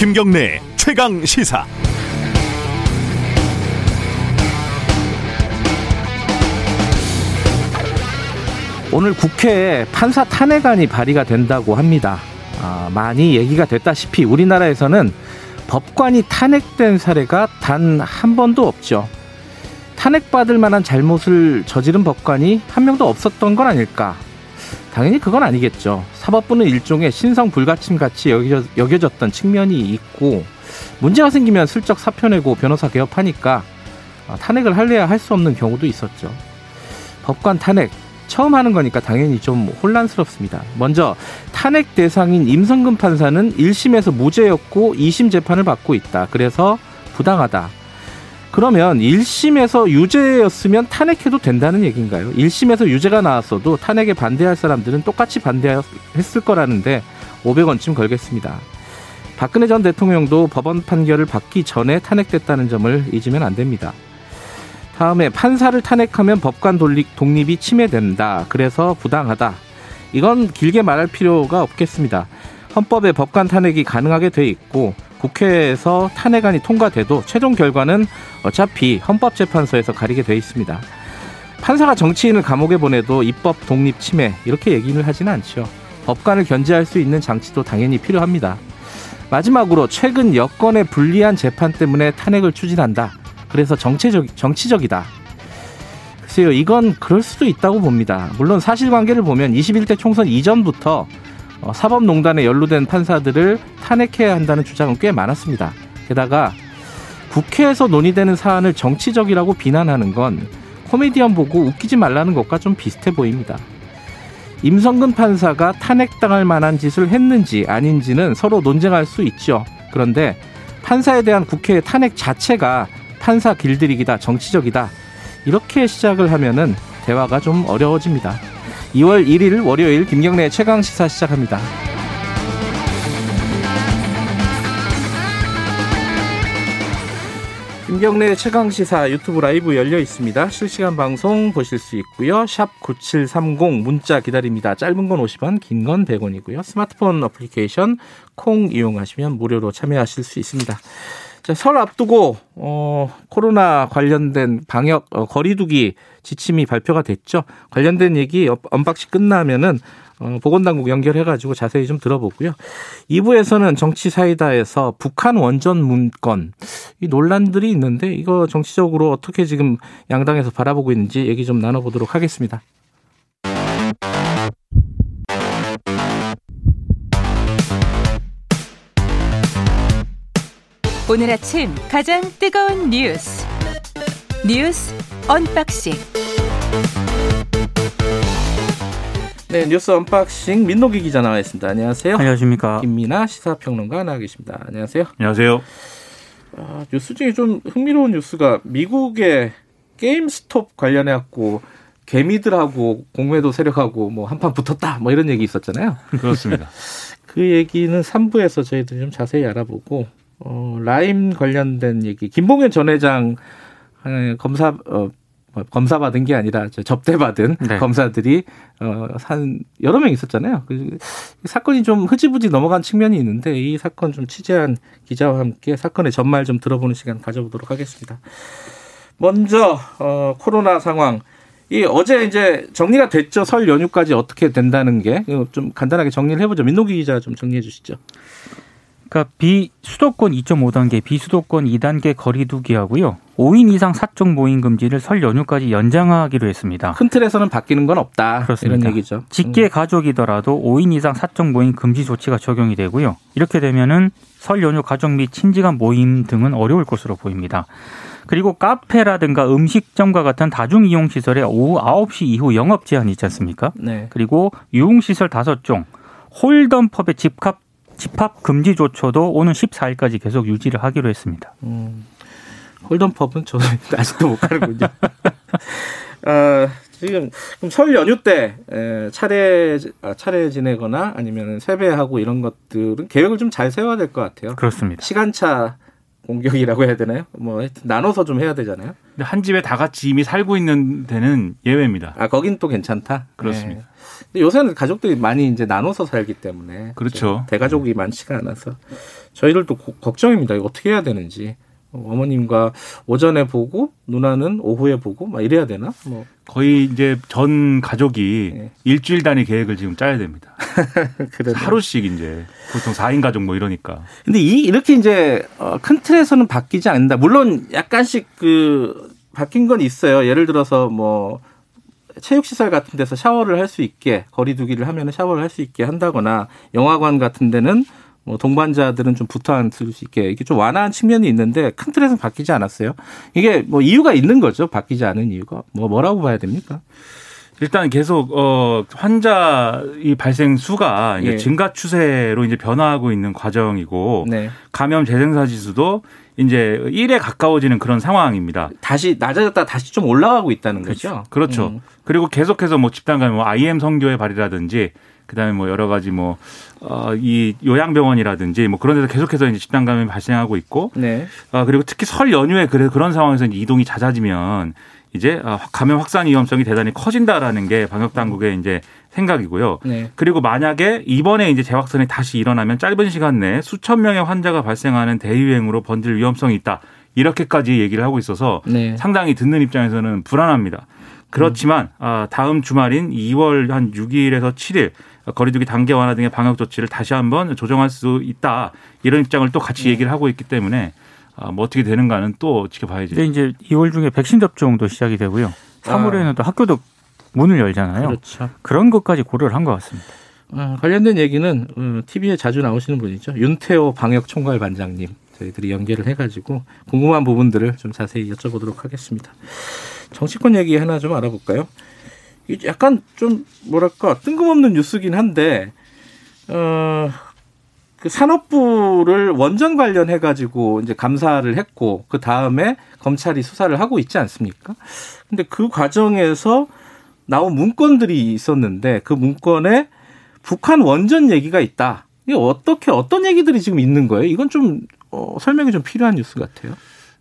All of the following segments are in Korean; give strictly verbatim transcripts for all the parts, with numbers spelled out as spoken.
김경래 최강 시사. 오늘 국회에 판사 탄핵안이 발의가 된다고 합니다. 아, 많이 얘기가 됐다시피 우리나라에서는 법관이 탄핵된 사례가 단 한 번도 없죠. 탄핵받을 만한 잘못을 저지른 법관이 한 명도 없었던 건 아닐까? 당연히 그건 아니겠죠. 사법부는 일종의 신성불가침같이 여겨, 여겨졌던 측면이 있고, 문제가 생기면 슬쩍 사표내고 변호사 개업하니까 탄핵을 할래야 할 수 없는 경우도 있었죠. 법관 탄핵 처음 하는 거니까 당연히 좀 혼란스럽습니다. 먼저 탄핵 대상인 임성근 판사는 일 심에서 무죄였고 이 심 재판을 받고 있다. 그래서 부당하다. 그러면 일 심에서 유죄였으면 탄핵해도 된다는 얘기인가요? 일 심에서 유죄가 나왔어도 탄핵에 반대할 사람들은 똑같이 반대했을 거라는데 오백 원쯤 걸겠습니다. 박근혜 전 대통령도 법원 판결을 받기 전에 탄핵됐다는 점을 잊으면 안 됩니다. 다음에 판사를 탄핵하면 법관 독립이 침해된다. 그래서 부당하다. 이건 길게 말할 필요가 없겠습니다. 헌법에 법관 탄핵이 가능하게 돼 있고, 국회에서 탄핵안이 통과돼도 최종 결과는 어차피 헌법재판소에서 가리게 돼 있습니다. 판사가 정치인을 감옥에 보내도 입법 독립 침해, 이렇게 얘기를 하지는 않죠. 법관을 견제할 수 있는 장치도 당연히 필요합니다. 마지막으로 최근 여권의 불리한 재판 때문에 탄핵을 추진한다. 그래서 정체적, 정치적이다. 글쎄요, 이건 그럴 수도 있다고 봅니다. 물론 사실관계를 보면 이십일 대 총선 이전부터 어, 사법농단에 연루된 판사들을 탄핵해야 한다는 주장은 꽤 많았습니다. 게다가 국회에서 논의되는 사안을 정치적이라고 비난하는 건 코미디언 보고 웃기지 말라는 것과 좀 비슷해 보입니다. 임성근 판사가 탄핵당할 만한 짓을 했는지 아닌지는 서로 논쟁할 수 있죠. 그런데 판사에 대한 국회의 탄핵 자체가 판사 길들이기다, 정치적이다, 이렇게 시작을 하면은 대화가 좀 어려워집니다. 이월 일일 월요일 김경래 최강시사 시작합니다. 김경래 최강시사 유튜브 라이브 열려 있습니다. 실시간 방송 보실 수 있고요. 샵 구칠삼공 문자 기다립니다. 짧은 건 오십 원, 긴 건 백 원이고요. 스마트폰 어플리케이션 콩 이용하시면 무료로 참여하실 수 있습니다. 자, 설 앞두고 어, 코로나 관련된 방역 어, 거리두기 지침이 발표가 됐죠. 관련된 얘기 언박싱 끝나면은 어, 보건당국 연결해가지고 자세히 좀 들어보고요. 이 부에서는 정치사이다에서 북한 원전 문건, 이 논란들이 있는데 이거 정치적으로 어떻게 지금 양당에서 바라보고 있는지 얘기 좀 나눠보도록 하겠습니다. 오늘 아침 가장 뜨거운 뉴스 뉴스 언박싱. 네, 뉴스 언박싱 민노기 기자 나와 있습니다. 안녕하세요. 안녕하십니까. 김민아 시사평론가 나와 계십니다. 안녕하세요. 안녕하세요. 아, 뉴스 중에 좀 흥미로운 뉴스가 미국의 게임스톱 관련해 갖고 개미들하고 공매도 세력하고 뭐 한판 붙었다 뭐 이런 얘기 있었잖아요. 그렇습니다. 그 얘기는 삼 부에서 저희들이 좀 자세히 알아보고, 어, 라임 관련된 얘기, 김봉현 전 회장 검사 어, 검사 받은 게 아니라 접대 받은, 네, 검사들이 어, 한 여러 명 있었잖아요. 그, 사건이 좀 흐지부지 넘어간 측면이 있는데 이 사건 좀 취재한 기자와 함께 사건의 전말 좀 들어보는 시간 가져보도록 하겠습니다. 먼저 어, 코로나 상황, 이 어제 이제 정리가 됐죠. 설 연휴까지 어떻게 된다는 게 좀 간단하게 정리를 해보죠. 민노기 기자 좀 정리해 주시죠. 그러니까 비수도권 이 점 오 단계, 비수도권 이 단계 거리두기하고요. 오 인 이상 사적 모임 금지를 설 연휴까지 연장하기로 했습니다. 큰 틀에서는 바뀌는 건 없다. 그렇습니다. 이런 얘기죠. 직계 가족이더라도 오 인 이상 사적 모임 금지 조치가 적용이 되고요. 이렇게 되면은 설 연휴 가족 및 친지간 모임 등은 어려울 것으로 보입니다. 그리고 카페라든가 음식점과 같은 다중이용시설의 오후 아홉 시 이후 영업 제한이 있지 않습니까? 네. 그리고 유흥시설 다섯 종, 홀덤펍의 집합 집합 금지 조처도 오는 십사 일까지 계속 유지를 하기로 했습니다. 음, 홀덤펍은 저도 아직도 못 가는군요. 어, 지금 그럼 설 연휴 때 에, 차례 아, 차례 지내거나 아니면 세배하고 이런 것들은 계획을 좀 잘 세워야 될 것 같아요. 그렇습니다. 시간차 공격이라고 해야 되나요? 뭐 하여튼 나눠서 좀 해야 되잖아요. 근데 한 집에 다 같이 이미 살고 있는 데는 예외입니다. 아, 거긴 또 괜찮다. 그렇습니다. 네. 근데 요새는 가족들이 많이 이제 나눠서 살기 때문에 그렇죠. 대가족이 많지가 않아서 저희들도 고, 걱정입니다. 이거 어떻게 해야 되는지. 어머님과 오전에 보고 누나는 오후에 보고 막 이래야 되나? 뭐 거의 이제 전 가족이 네. 일주일 단위 계획을 지금 짜야 됩니다. 하루씩 이제 보통 사 인 가족 뭐 이러니까. 근데 이 이렇게 이제 큰 틀에서는 바뀌지 않는다. 물론 약간씩 그 바뀐 건 있어요. 예를 들어서 뭐 체육시설 같은 데서 샤워를 할 수 있게 거리두기를 하면 샤워를 할 수 있게 한다거나 영화관 같은 데는 뭐 동반자들은 좀 붙어 앉을 수 있게 이게 좀 완화한 측면이 있는데 큰 틀에서는 바뀌지 않았어요. 이게 뭐 이유가 있는 거죠. 바뀌지 않은 이유가 뭐 뭐라고 봐야 됩니까? 일단 계속 어 환자 이 발생 수가 예. 증가 추세로 이제 변화하고 있는 과정이고 네. 감염 재생산 지수도 이제 일에 가까워지는 그런 상황입니다. 다시 낮아졌다 다시 좀 올라가고 있다는 그렇죠. 거죠. 그렇죠. 음. 그리고 계속해서 뭐 집단 감염, 뭐 아이엠 선교의 발이라든지 그다음에 뭐 여러 가지 뭐 어 이 요양병원이라든지 뭐 그런 데서 계속해서 이제 집단 감염이 발생하고 있고, 네. 아 그리고 특히 설 연휴에 그런 상황에서 이제 이동이 잦아지면 이제 감염 확산 위험성이 대단히 커진다라는 게 방역 당국의 이제 생각이고요. 네. 그리고 만약에 이번에 이제 재확산이 다시 일어나면 짧은 시간 내에 수천 명의 환자가 발생하는 대유행으로 번질 위험성이 있다 이렇게까지 얘기를 하고 있어서 네. 상당히 듣는 입장에서는 불안합니다. 그렇지만 음. 다음 주말인 이월 한 육 일에서 칠 일 거리두기 단계 완화 등의 방역 조치를 다시 한번 조정할 수 있다. 이런 입장을 또 같이 얘기를 하고 있기 때문에 뭐 어떻게 되는가는 또 지켜봐야지. 근데 이제 이월 중에 백신 접종도 시작이 되고요. 삼월에는 아. 또 학교도 문을 열잖아요. 그렇죠. 그런 것까지 고려를 한 것 같습니다. 아, 관련된 얘기는 티비에 자주 나오시는 분이죠. 윤태호 방역 총괄 반장님. 저희들이 연결을 해가지고 궁금한 부분들을 좀 자세히 여쭤보도록 하겠습니다. 정치권 얘기 하나 좀 알아볼까요? 약간 좀 뭐랄까 뜬금없는 뉴스긴 한데 어, 그 산업부를 원전 관련해 가지고 이제 감사를 했고 그 다음에 검찰이 수사를 하고 있지 않습니까? 근데 그 과정에서 나온 문건들이 있었는데 그 문건에 북한 원전 얘기가 있다. 이게 어떻게 어떤 얘기들이 지금 있는 거예요? 이건 좀 어, 설명이 좀 필요한 뉴스 같아요.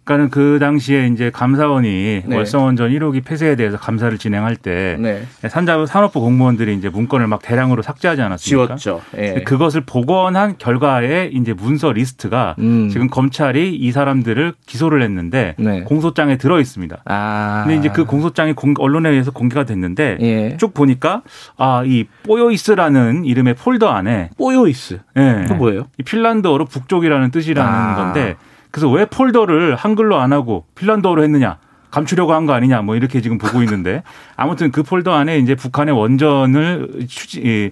그러니까는 그 당시에 이제 감사원이 네. 월성원전 일 호기 폐쇄에 대해서 감사를 진행할 때 네. 산업부 공무원들이 이제 문건을 막 대량으로 삭제하지 않았습니까? 지웠죠. 예. 그것을 복원한 결과의 이제 문서 리스트가 음. 지금 검찰이 이 사람들을 기소를 했는데 네. 공소장에 들어 있습니다. 아. 근데 이제 그 공소장이 언론에 의해서 공개가 됐는데 예. 쭉 보니까 아, 이 뽀요이스라는 이름의 폴더 안에 뽀요이스. 예. 그 뭐예요? 이 핀란드어로 북쪽이라는 뜻이라는 아. 건데. 그래서 왜 폴더를 한글로 안 하고 핀란드어로 했느냐 감추려고 한 거 아니냐 뭐 이렇게 지금 보고 있는데 아무튼 그 폴더 안에 이제 북한의 원전을 추진,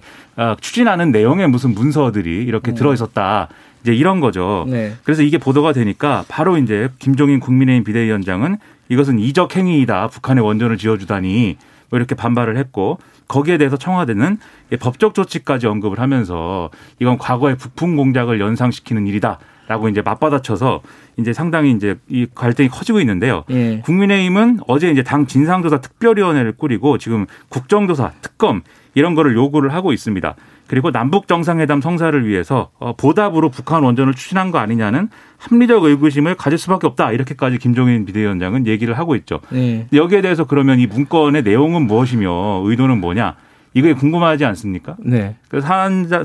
추진하는 내용의 무슨 문서들이 이렇게 들어 있었다 이제 이런 거죠. 네. 그래서 이게 보도가 되니까 바로 이제 김종인 국민의힘 비대위원장은 이것은 이적 행위이다 북한의 원전을 지어주다니 뭐 이렇게 반발을 했고 거기에 대해서 청와대는 법적 조치까지 언급을 하면서 이건 과거의 북풍 공작을 연상시키는 일이다. 라고 이제 맞받아쳐서 이제 상당히 이제 이 갈등이 커지고 있는데요. 예. 국민의힘은 어제 이제 당 진상조사 특별위원회를 꾸리고 지금 국정조사, 특검 이런 거를 요구를 하고 있습니다. 그리고 남북 정상회담 성사를 위해서 보답으로 북한 원전을 추진한 거 아니냐는 합리적 의구심을 가질 수밖에 없다. 이렇게까지 김종인 비대위원장은 얘기를 하고 있죠. 예. 여기에 대해서 그러면 이 문건의 내용은 무엇이며 의도는 뭐냐? 이게 궁금하지 않습니까? 네. 그래서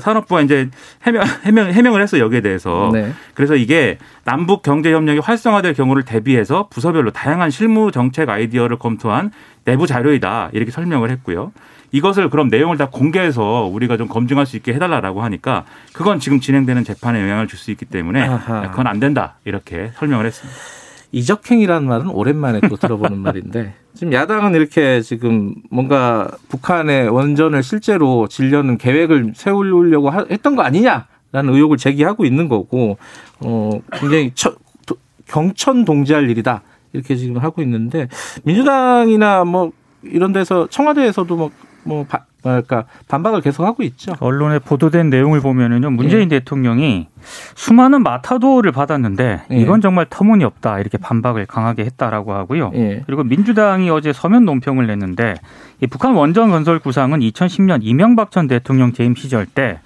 산업부가 이제 해명, 해명, 해명을 했어요. 여기에 대해서. 네. 그래서 이게 남북 경제협력이 활성화될 경우를 대비해서 부서별로 다양한 실무 정책 아이디어를 검토한 내부 자료이다. 이렇게 설명을 했고요. 이것을 그럼 내용을 다 공개해서 우리가 좀 검증할 수 있게 해달라고 하니까 그건 지금 진행되는 재판에 영향을 줄 수 있기 때문에 아하. 그건 안 된다. 이렇게 설명을 했습니다. 이적행이라는 말은 오랜만에 또 들어보는 말인데 지금 야당은 이렇게 지금 뭔가 북한의 원전을 실제로 질려는 계획을 세우려고 했던 거 아니냐라는 의혹을 제기하고 있는 거고 어 굉장히 처, 도, 경천 동지할 일이다 이렇게 지금 하고 있는데 민주당이나 뭐 이런 데서 청와대에서도 뭐, 뭐 바, 그러니까 반박을 계속하고 있죠. 언론에 보도된 내용을 보면은요 문재인 예. 대통령이 수많은 마타도어를 받았는데 예. 이건 정말 터무니없다 이렇게 반박을 강하게 했다라고 하고요. 예. 그리고 민주당이 어제 서면 논평을 냈는데 이 북한 원전 건설 구상은 이천십 년 이명박 전 대통령 재임 시절 때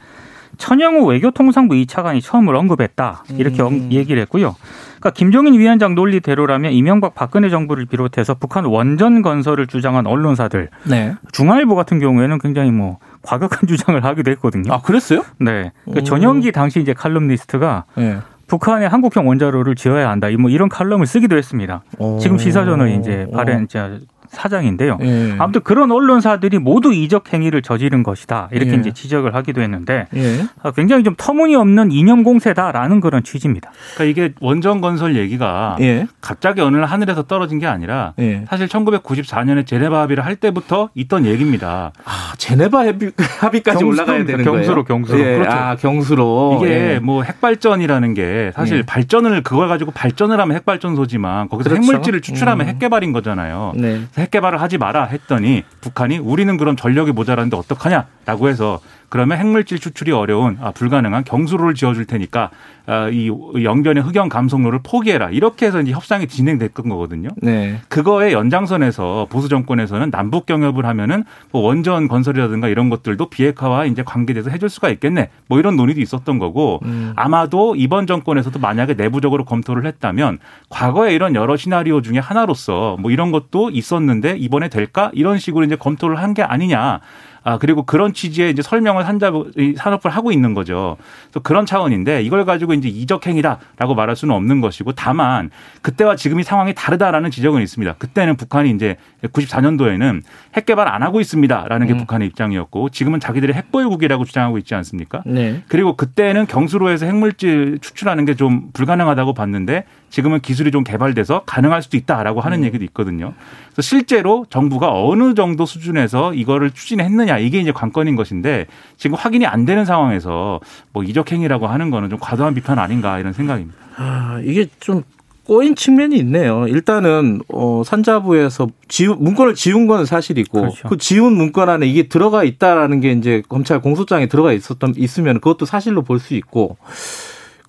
천영호 외교통상부 이 차관이 처음으로 언급했다. 이렇게 음. 얘기를 했고요. 그러니까 김종인 위원장 논리대로라면 이명박 박근혜 정부를 비롯해서 북한 원전 건설을 주장한 언론사들. 네. 중앙일보 같은 경우에는 굉장히 뭐 과격한 주장을 하기도 했거든요. 아, 그랬어요? 네. 그러니까 전현기 당시 이제 칼럼니스트가 네. 북한의 한국형 원자로를 지어야 한다. 뭐 이런 칼럼을 쓰기도 했습니다. 오. 지금 시사저널 이제 발행 이제 사장인데요. 예. 아무튼 그런 언론사들이 모두 이적 행위를 저지른 것이다. 이렇게 예. 이제 지적을 하기도 했는데 예. 굉장히 좀 터무니없는 이념 공세다라는 그런 취지입니다. 그러니까 이게 원전 건설 얘기가 예. 갑자기 어느 날 하늘에서 떨어진 게 아니라 예. 사실 천구백구십사 년에 제네바 합의를 할 때부터 있던 얘기입니다. 아, 제네바 합의, 합의까지 경수, 올라가야 되는 경수로, 거예요? 경수로 경수로. 예. 그렇죠. 아, 경수로. 이게 예. 뭐 핵발전이라는 게 사실 예. 발전을 그걸 가지고 발전을 하면 핵발전소지만 거기서 그렇죠. 핵물질을 추출하면 음. 핵개발인 거잖아요. 네. 핵개발을 하지 마라 했더니 북한이 우리는 그럼 전력이 모자라는데 어떡하냐라고 해서 그러면 핵물질 추출이 어려운 아, 불가능한 경수로를 지어줄 테니까 아, 이 영변의 흑연 감속로를 포기해라 이렇게 해서 이제 협상이 진행됐던 거거든요. 네. 그거의 연장선에서 보수 정권에서는 남북 경협을 하면은 뭐 원전 건설이라든가 이런 것들도 비핵화와 이제 관계돼서 해줄 수가 있겠네. 뭐 이런 논의도 있었던 거고 음. 아마도 이번 정권에서도 만약에 내부적으로 검토를 했다면 과거에 이런 여러 시나리오 중에 하나로서 뭐 이런 것도 있었는데 이번에 될까 이런 식으로 이제 검토를 한 게 아니냐. 아, 그리고 그런 취지의 이제 설명을 산자, 산업을 하고 있는 거죠. 그래서 그런 차원인데 이걸 가지고 이제 이적행위다라고 말할 수는 없는 것이고 다만 그때와 지금이 상황이 다르다라는 지적은 있습니다. 그때는 북한이 이제 구십사 년도에는 핵개발 안 하고 있습니다라는 게 음. 북한의 입장이었고 지금은 자기들이 핵보유국이라고 주장하고 있지 않습니까? 네. 그리고 그때는 경수로에서 핵물질 추출하는 게 좀 불가능하다고 봤는데 지금은 기술이 좀 개발돼서 가능할 수도 있다라고 하는 음. 얘기도 있거든요. 그래서 실제로 정부가 어느 정도 수준에서 이거를 추진했느냐 이게 이제 관건인 것인데 지금 확인이 안 되는 상황에서 뭐 이적행위라고 하는 거는 좀 과도한 비판 아닌가 이런 생각입니다. 아, 이게 좀 꼬인 측면이 있네요. 일단은 어, 산자부에서 지우, 문건을 지운 건 사실이고 그렇죠. 그 지운 문건 안에 이게 들어가 있다라는 게 이제 검찰 공소장에 들어가 있었던 있으면 그것도 사실로 볼 수 있고.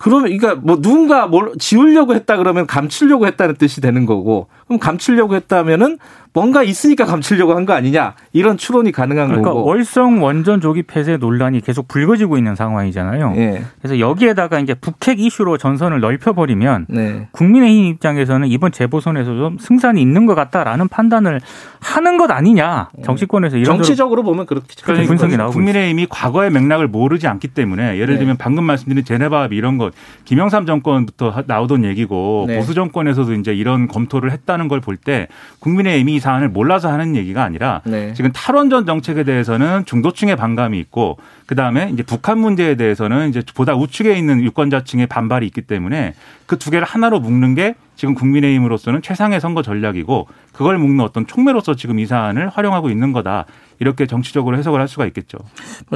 그러면, 그러니까, 뭐, 누군가 뭘 지우려고 했다 그러면 감추려고 했다는 뜻이 되는 거고, 그럼 감추려고 했다면은 뭔가 있으니까 감추려고 한 거 아니냐, 이런 추론이 가능한 그러니까 거고. 그러니까 월성 원전 조기 폐쇄 논란이 계속 불거지고 있는 상황이잖아요. 예. 그래서 여기에다가 이제 북핵 이슈로 전선을 넓혀버리면, 네. 국민의힘 입장에서는 이번 재보선에서 좀 승산이 있는 것 같다라는 판단을 하는 것 아니냐, 정치권에서 이런. 정치적으로 보면 그렇겠죠. 그런 분석이 나오고. 국민의힘이 있어요. 과거의 맥락을 모르지 않기 때문에, 예를 들면 네. 방금 말씀드린 제네바 합의 이런 거 김영삼 정권부터 나오던 얘기고 네. 보수 정권에서도 이제 이런 검토를 했다는 걸 볼 때 국민의힘이 이 사안을 몰라서 하는 얘기가 아니라 네. 지금 탈원전 정책에 대해서는 중도층의 반감이 있고 그 다음에 이제 북한 문제에 대해서는 이제 보다 우측에 있는 유권자층의 반발이 있기 때문에 그 두 개를 하나로 묶는 게 지금 국민의힘으로서는 최상의 선거 전략이고 그걸 묶는 어떤 촉매로서 지금 이 사안을 활용하고 있는 거다 이렇게 정치적으로 해석을 할 수가 있겠죠.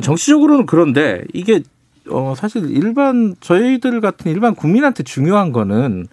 정치적으로는 그런데 이게 어, 사실 일반, 저희들 같은 일반 국민한테 중요한 거는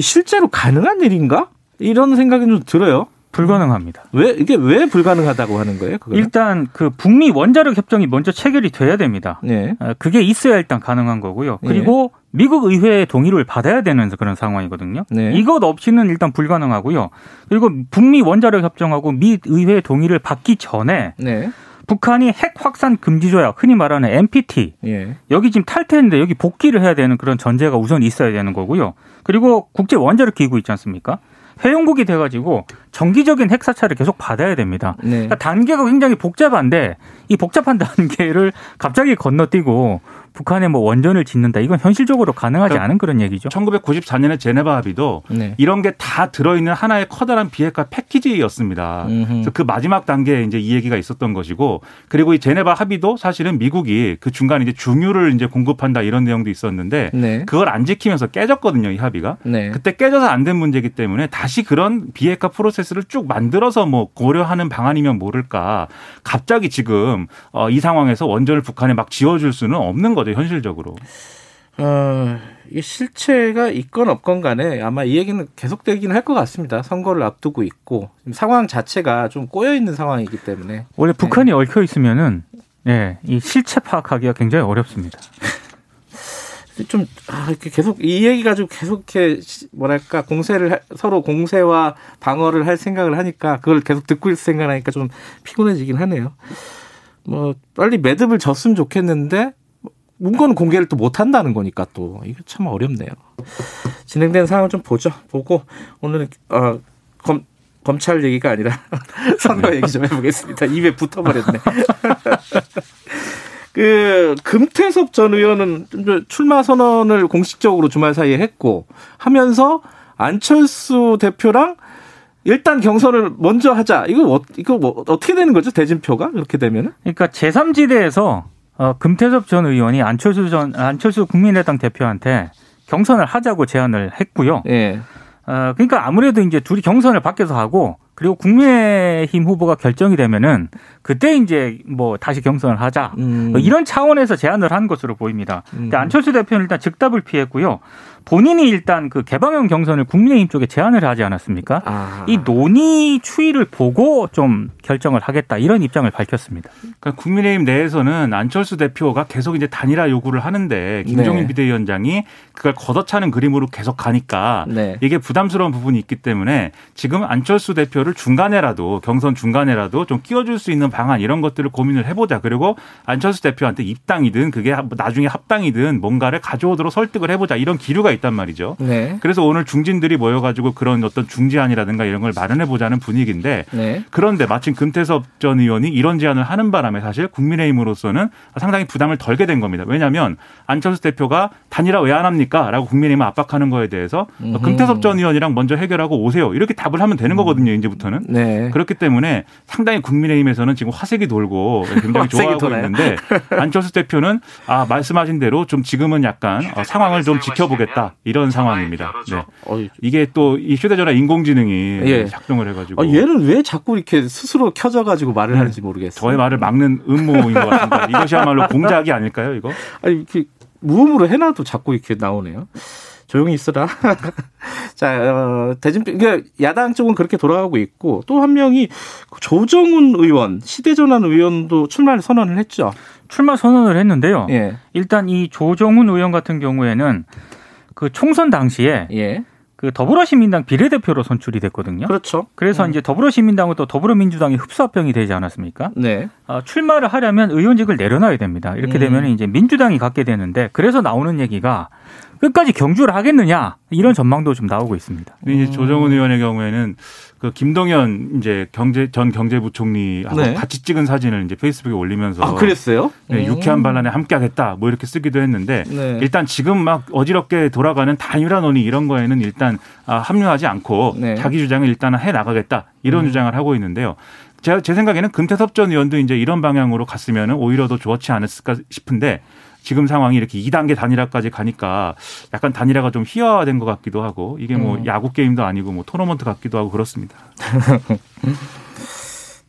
실제로 가능한 일인가? 이런 생각이 좀 들어요. 불가능합니다. 왜, 이게 왜 불가능하다고 하는 거예요? 그거는? 일단 그 북미 원자력 협정이 먼저 체결이 돼야 됩니다. 네. 그게 있어야 일단 가능한 거고요. 그리고 네. 미국 의회의 동의를 받아야 되는 그런 상황이거든요. 네. 이것 없이는 일단 불가능하고요. 그리고 북미 원자력 협정하고 미 의회의 동의를 받기 전에 네. 북한이 핵 확산 금지 조약, 흔히 말하는 엠피티, 예. 여기 지금 탈퇴했는데 여기 복귀를 해야 되는 그런 전제가 우선 있어야 되는 거고요. 그리고 국제 원자력 기구 있지 않습니까? 회원국이 돼가지고 정기적인 핵 사찰을 계속 받아야 됩니다. 네. 그러니까 단계가 굉장히 복잡한데 이 복잡한 단계를 갑자기 건너뛰고 북한에 뭐 원전을 짓는다. 이건 현실적으로 가능하지 그러니까 않은 그런 얘기죠. 천구백구십사 년에 제네바 합의도 네. 이런 게 다 들어있는 하나의 커다란 비핵화 패키지였습니다. 음흠. 그래서 그 마지막 단계에 이제 이 얘기가 있었던 것이고 그리고 이 제네바 합의도 사실은 미국이 그 중간에 이제 중유를 이제 공급한다 이런 내용도 있었는데 네. 그걸 안 지키면서 깨졌거든요. 이 합의가. 네. 그때 깨져서 안 된 문제이기 때문에 다시 그런 비핵화 프로세스를 쭉 만들어서 뭐 고려하는 방안이면 모를까. 갑자기 지금 이 상황에서 원전을 북한에 막 지어줄 수는 없는 거죠. 현실적으로. 어, 이 실체가 있건 없건 간에 아마 이 얘기는 계속되기는 할 것 같습니다. 선거를 앞두고 있고 상황 자체가 좀 꼬여 있는 상황이기 때문에 원래 북한이 네. 얽혀 있으면은 예, 이 실체 파악하기가 굉장히 어렵습니다. 좀 아, 이렇게 계속 이 얘기 가지고 계속 이렇게 뭐랄까 공세를 하, 서로 공세와 방어를 할 생각을 하니까 그걸 계속 듣고 있을 생각하니까 좀 피곤해지긴 하네요. 뭐 빨리 매듭을 졌으면 좋겠는데. 문건 공개를 또 못한다는 거니까 또 이거 참 어렵네요. 진행된 상황을 좀 보죠. 보고 오늘은 어, 검, 검찰 얘기가 아니라 선거 얘기 좀 해보겠습니다. 입에 붙어버렸네. 그 금태섭 전 의원은 출마 선언을 공식적으로 주말 사이에 했고 하면서 안철수 대표랑 일단 경선을 먼저 하자. 이거 어, 이거 뭐 어떻게 되는 거죠? 대진표가 이렇게 되면은? 그러니까 제삼지대에서 어, 금태섭 전 의원이 안철수 전 안철수 국민의당 대표한테 경선을 하자고 제안을 했고요. 예. 어, 그러니까 아무래도 이제 둘이 경선을 밖에서 하고 그리고 국민의힘 후보가 결정이 되면은 그때 이제 뭐 다시 경선을 하자 음. 뭐 이런 차원에서 제안을 한 것으로 보입니다. 음. 근데 안철수 대표는 일단 즉답을 피했고요. 본인이 일단 그 개방형 경선을 국민의힘 쪽에 제안을 하지 않았습니까? 아. 이 논의 추이를 보고 좀 결정을 하겠다 이런 입장을 밝혔습니다. 그러니까 국민의힘 내에서는 안철수 대표가 계속 이제 단일화 요구를 하는데 김종인 네. 비대위원장이 그걸 걷어차는 그림으로 계속 가니까 네. 이게 부담스러운 부분이 있기 때문에 지금 안철수 대표를 중간에라도 경선 중간에라도 좀 끼워줄 수 있는 방안 이런 것들을 고민을 해보자. 그리고 안철수 대표한테 입당이든 그게 나중에 합당이든 뭔가를 가져오도록 설득을 해보자 이런 기류가 있단 말이죠. 네. 그래서 오늘 중진들이 모여가지고 그런 어떤 중재안이라든가 이런 걸 마련해보자는 분위기인데 네. 그런데 마침 금태섭 전 의원이 이런 제안을 하는 바람에 사실 국민의힘으로서는 상당히 부담을 덜게 된 겁니다. 왜냐하면 안철수 대표가 단일화 왜 안 합니까? 라고 국민의힘을 압박하는 거에 대해서 음흠. 금태섭 전 의원이랑 먼저 해결하고 오세요. 이렇게 답을 하면 되는 거거든요. 이제부터는. 네. 그렇기 때문에 상당히 국민의힘에서는 지금 화색이 돌고 굉장히 화색이 좋아하고 돌아요. 있는데 안철수 대표는 아 말씀하신 대로 좀 지금은 약간 상황을 좀 지켜보겠다. 이런 상황입니다. 네. 이게 또 이 휴대전화 인공지능이 예. 작동을 해가지고 아, 얘는 왜 자꾸 이렇게 스스로 켜져가지고 말을 네. 하는지 모르겠어요. 저의 말을 막는 음모인 것 같습니다. 이것이야말로 공작이 아닐까요, 이거? 아니 이렇게 무음으로 해놔도 자꾸 이렇게 나오네요. 조용히 있어라. 자, 어, 대진표 그러니까 야당 쪽은 그렇게 돌아가고 있고 또 한 명이 조정훈 의원, 시대전환 의원도 출마 선언을 했죠. 출마 선언을 했는데요. 예. 일단 이 조정훈 의원 같은 경우에는 그 총선 당시에 예. 그 더불어시민당 비례대표로 선출이 됐거든요. 그렇죠. 그래서 음. 이제 더불어시민당은 또 더불어민주당이 흡수합병이 되지 않았습니까? 네. 어, 출마를 하려면 의원직을 내려놔야 됩니다. 이렇게 음. 되면 이제 민주당이 갖게 되는데 그래서 나오는 얘기가 끝까지 경주를 하겠느냐 이런 전망도 좀 나오고 있습니다. 음. 이제 조정훈 의원의 경우에는 그 김동연 이제 경제 전 경제부총리하고 네. 같이 찍은 사진을 이제 페이스북에 올리면서 아 그랬어요? 네, 유쾌한 반란에 함께하겠다 뭐 이렇게 쓰기도 했는데 네. 일단 지금 막 어지럽게 돌아가는 단일화 논의 이런 거에는 일단 합류하지 않고 네. 자기 주장을 일단 해 나가겠다 이런 음. 주장을 하고 있는데요. 제, 제 생각에는 금태섭 전 의원도 이제 이런 방향으로 갔으면 오히려 더 좋지 않았을까 싶은데. 지금 상황이 이렇게 이 단계 단일화까지 가니까 약간 단일화가 좀 희화화된 것 같기도 하고 이게 뭐 음. 야구 게임도 아니고 뭐 토너먼트 같기도 하고 그렇습니다.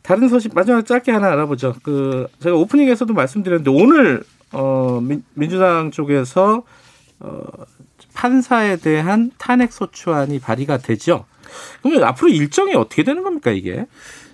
다른 소식 마지막 짧게 하나 알아보죠. 그 제가 오프닝에서도 말씀드렸는데 오늘 어, 민, 민주당 쪽에서 어, 판사에 대한 탄핵 소추안이 발의가 되죠. 그러면 앞으로 일정이 어떻게 되는 겁니까 이게?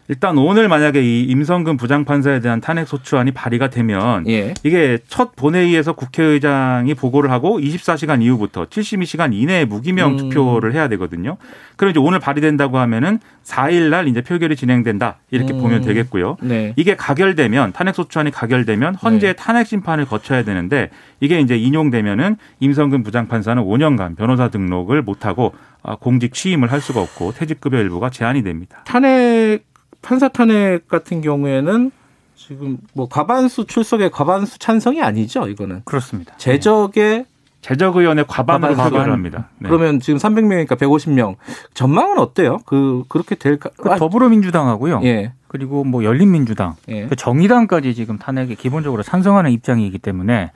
일단 오늘 만약에 이 임성근 부장판사에 대한 탄핵소추안이 발의가 되면 예. 이게 첫 본회의에서 국회의장이 보고를 하고 이십사 시간 이후부터 칠십이 시간 이내에 무기명 음. 투표를 해야 되거든요. 그럼 이제 오늘 발의된다고 하면은 사 일 날 이제 표결이 진행된다 이렇게 음. 보면 되겠고요. 네. 이게 가결되면 탄핵소추안이 가결되면 헌재의 네. 탄핵심판을 거쳐야 되는데 이게 이제 인용되면은 임성근 부장판사는 오 년간 변호사 등록을 못하고 공직 취임을 할 수가 없고 퇴직급여 일부가 제한이 됩니다. 탄핵 판사 탄핵 같은 경우에는 지금 뭐 과반수 출석의 과반수 찬성이 아니죠, 이거는. 그렇습니다. 제적의 제적 의원의 과반으로 표결을 합니다. 네. 그러면 지금 삼백 명이니까 백오십 명. 전망은 어때요? 그 그렇게 될 그 더불어민주당하고요. 예. 그리고 뭐 열린민주당, 예. 그 정의당까지 지금 탄핵에 기본적으로 찬성하는 입장이기 때문에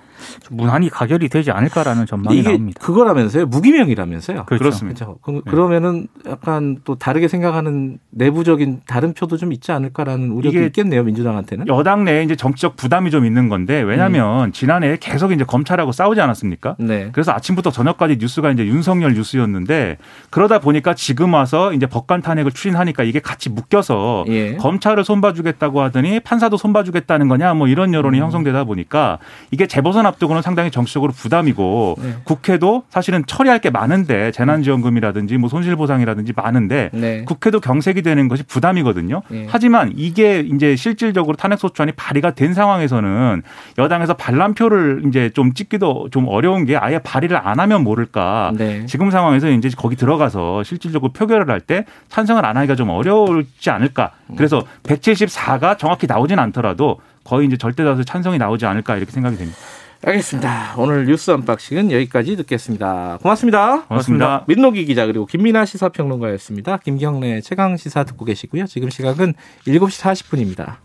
무난히 가결이 되지 않을까라는 전망이 이게 나옵니다. 그거라면서요? 무기명이라면서요? 그렇죠. 그렇습니다. 그렇죠. 그러면은 약간 또 다르게 생각하는 내부적인 다른 표도 좀 있지 않을까라는 우려도 있겠네요, 민주당한테는. 여당 내에 이제 정치적 부담이 좀 있는 건데 왜냐하면 음. 지난해 계속 이제 검찰하고 싸우지 않았습니까? 네. 그래서 아침부터 저녁까지 뉴스가 이제 윤석열 뉴스였는데 그러다 보니까 지금 와서 이제 법관 탄핵을 추진하니까 이게 같이 묶여서 예. 검찰 검찰을 손봐주겠다고 하더니 판사도 손봐주겠다는 거냐 뭐 이런 여론이 음. 형성되다 보니까 이게 재보선 앞두고는 상당히 정치적으로 부담이고 네. 국회도 사실은 처리할 게 많은데 재난지원금이라든지 뭐 손실보상이라든지 많은데 네. 국회도 경색이 되는 것이 부담이거든요. 네. 하지만 이게 이제 실질적으로 탄핵소추안이 발의가 된 상황에서는 여당에서 반란표를 이제 좀 찍기도 좀 어려운 게 아예 발의를 안 하면 모를까. 네. 지금 상황에서 이제 거기 들어가서 실질적으로 표결을 할 때 찬성을 안 하기가 좀 어려울지 않을까. 그래서 백칠십사가 정확히 나오진 않더라도 거의 이제 절대다수 찬성이 나오지 않을까 이렇게 생각이 됩니다. 알겠습니다. 오늘 뉴스 언박싱은 여기까지 듣겠습니다. 고맙습니다. 고맙습니다. 민노기 기자 그리고 김민아 시사평론가였습니다. 김경래 최강 시사 듣고 계시고요. 지금 시각은 일곱 시 사십 분입니다.